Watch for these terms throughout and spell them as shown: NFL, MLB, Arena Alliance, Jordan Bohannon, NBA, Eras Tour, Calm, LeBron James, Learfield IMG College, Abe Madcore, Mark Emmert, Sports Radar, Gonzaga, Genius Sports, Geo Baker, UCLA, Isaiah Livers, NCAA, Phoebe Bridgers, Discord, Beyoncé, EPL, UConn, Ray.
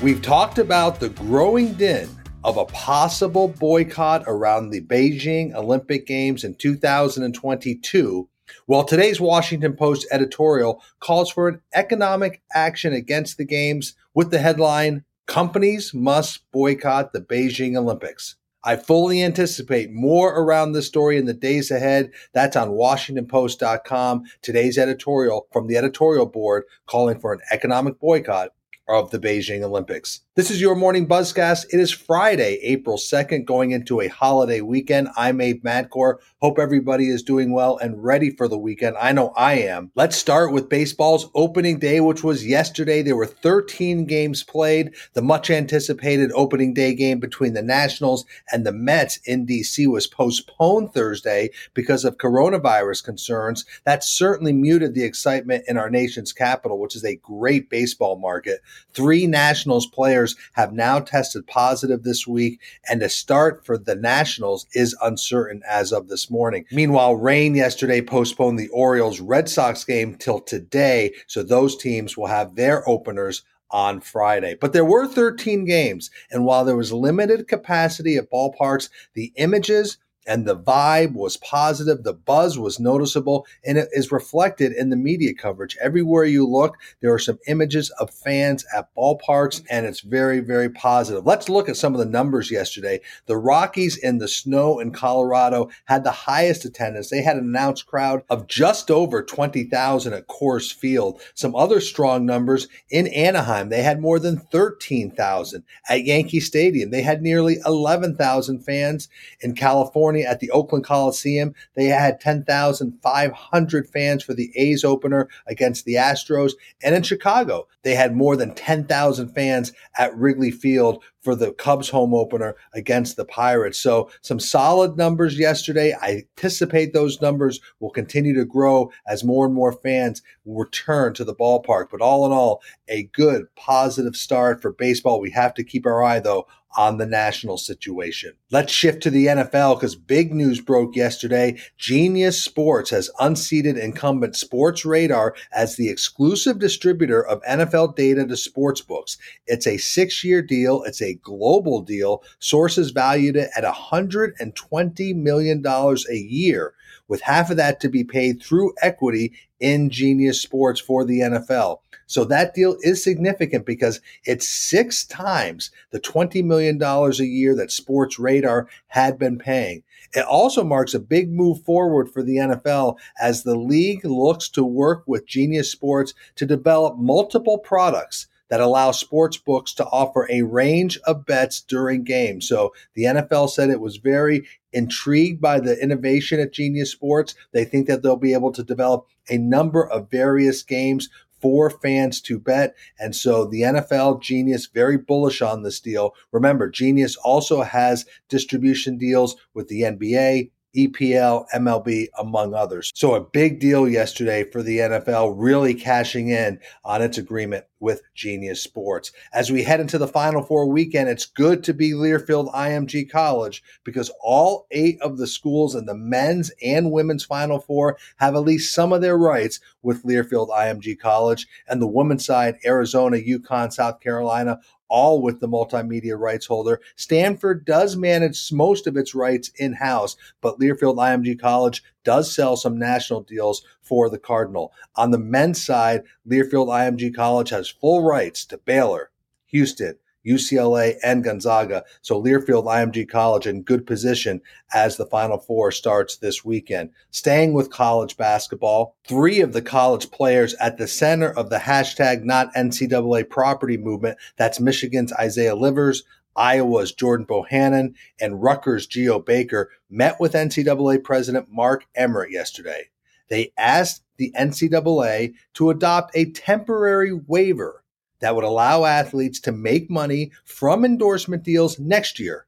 We've talked about the growing din of a possible boycott around the Beijing Olympic Games in 2022. Well, today's Washington Post editorial calls for an economic action against the games with the headline, "Companies Must Boycott the Beijing Olympics." I fully anticipate more around this story in the days ahead. That's on WashingtonPost.com. Today's editorial from the editorial board calling for an economic boycott of the Beijing Olympics. This is your Morning Buzzcast. It is Friday, April 2nd, going into a holiday weekend. I'm Abe Madcore. Hope everybody is doing well and ready for the weekend. I know I am. Let's start with baseball's opening day, which was yesterday. There were 13 games played. The much-anticipated opening day game between the Nationals and the Mets in D.C. was postponed Thursday because of coronavirus concerns. That certainly muted the excitement in our nation's capital, which is a great baseball market. 3 Nationals players have now tested positive this week, and a start for the Nationals is uncertain as of this morning. Meanwhile, rain yesterday postponed the Orioles-Red Sox game till today, so those teams will have their openers on Friday. But there were 13 games, and while there was limited capacity at ballparks, the images and the vibe was positive. The buzz was noticeable, and it is reflected in the media coverage. Everywhere you look, there are some images of fans at ballparks, and it's very, very positive. Let's look at some of the numbers yesterday. The Rockies in the snow in Colorado had the highest attendance. They had an announced crowd of just over 20,000 at Coors Field. Some other strong numbers in Anaheim. They had more than 13,000. At Yankee Stadium, they had nearly 11,000 fans. In California, at the Oakland Coliseum, they had 10,500 fans for the A's opener against the Astros. And in Chicago, they had more than 10,000 fans at Wrigley Field for the Cubs home opener against the Pirates. So some solid numbers yesterday. I anticipate those numbers will continue to grow as more and more fans will return to the ballpark. But all in all, a good, positive start for baseball. We have to keep our eye, though, on the national situation. Let's shift to the NFL because big news broke yesterday. Genius Sports has unseated incumbent Sports Radar as the exclusive distributor of NFL data to sportsbooks. It's a 6-year deal. It's a global deal. Sources valued it at $120 million a year, with half of that to be paid through equity in Genius Sports for the NFL. So that deal is significant because it's 6 times the $20 million a year that Sports Radar had been paying. It also marks a big move forward for the NFL as the league looks to work with Genius Sports to develop multiple products that allow sportsbooks to offer a range of bets during games. So the NFL said it was very intrigued by the innovation at Genius Sports. They think that they'll be able to develop a number of various games for fans to bet. And so the NFL, Genius, very bullish on this deal. Remember, Genius also has distribution deals with the NBA, EPL, MLB, among others. So a big deal yesterday for the NFL, really cashing in on its agreement with Genius Sports. As we head into the Final Four weekend, it's good to be Learfield IMG College because all 8 of the schools in the men's and women's Final Four have at least some of their rights with Learfield IMG College. And the women's side, Arizona, UConn, South Carolina, all with the multimedia rights holder. Stanford does manage most of its rights in-house, but Learfield IMG College does sell some national deals for the Cardinal. On the men's side, Learfield IMG College has full rights to Baylor, Houston, UCLA, and Gonzaga. So Learfield IMG College in good position as the Final Four starts this weekend. Staying with college basketball, 3 of the college players at the center of the hashtag not NCAA property movement, that's Michigan's Isaiah Livers, Iowa's Jordan Bohannon, and Rutgers' Geo Baker, met with NCAA President Mark Emmert yesterday. they asked the NCAA to adopt a temporary waiver that would allow athletes to make money from endorsement deals next year,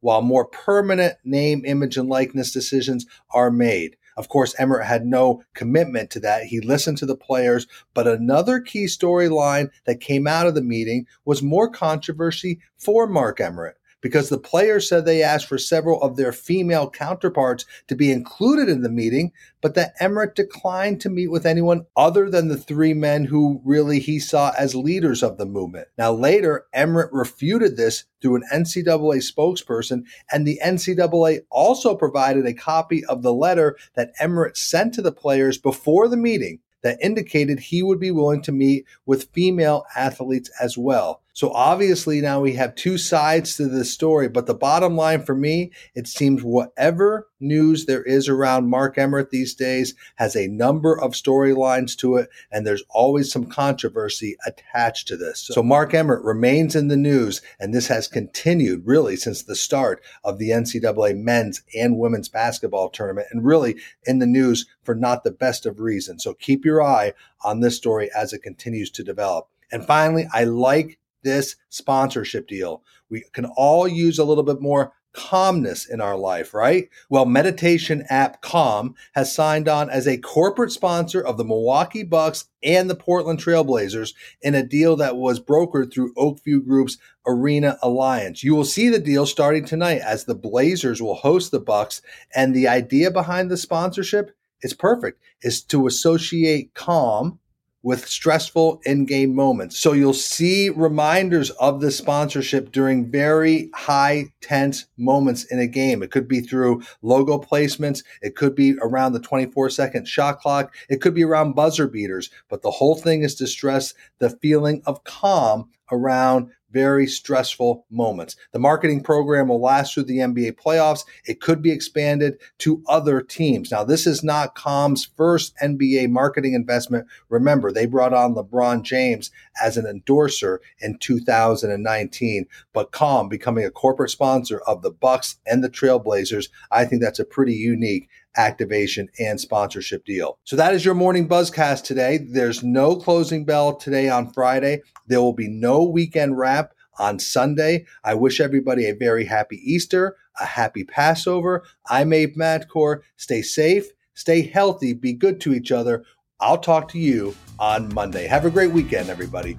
while more permanent name, image, and likeness decisions are made. Of course, Emmert had no commitment to that. He listened to the players. But another key storyline that came out of the meeting was more controversy for Mark Emmert, because the players said they asked for several of their female counterparts to be included in the meeting, but that Emmert declined to meet with anyone other than the three men who really he saw as leaders of the movement. Now later, Emmert refuted this through an NCAA spokesperson, and the NCAA also provided a copy of the letter that Emmert sent to the players before the meeting that indicated he would be willing to meet with female athletes as well. So obviously now we have two sides to this story, but the bottom line for me, it seems whatever news there is around Mark Emmert these days has a number of storylines to it, and there's always some controversy attached to this. So Mark Emmert remains in the news, and this has continued really since the start of the NCAA men's and women's basketball tournament, and really in the news for not the best of reasons. So keep your eye on this story as it continues to develop. And finally, I like this sponsorship deal. We can all use a little bit more calmness in our life, right? Well, meditation app Calm has signed on as a corporate sponsor of the Milwaukee Bucks and the Portland Trailblazers in a deal that was brokered through Oakview Group's Arena Alliance. You will see the deal starting tonight as the Blazers will host the Bucks, and the idea behind the sponsorship is perfect, is to associate Calm with stressful in-game moments. So you'll see reminders of the sponsorship during very high tense moments in a game. It could be through logo placements. It could be around the 24-second shot clock. It could be around buzzer beaters. But the whole thing is to stress the feeling of calm around very stressful moments. The marketing program will last through the NBA playoffs. It could be expanded to other teams. Now, this is not Calm's first NBA marketing investment. Remember, they brought on LeBron James as an endorser in 2019, but Calm becoming a corporate sponsor of the Bucks and the Trailblazers, I think that's a pretty unique activation and sponsorship deal. So that is your morning buzzcast today. There's no closing bell today on Friday. There will be no weekend wrap on Sunday. I wish everybody a very happy Easter, a happy Passover. I'm Abe Madcore. Stay safe, stay healthy, be good to each other. I'll talk to you on Monday. Have a great weekend, everybody.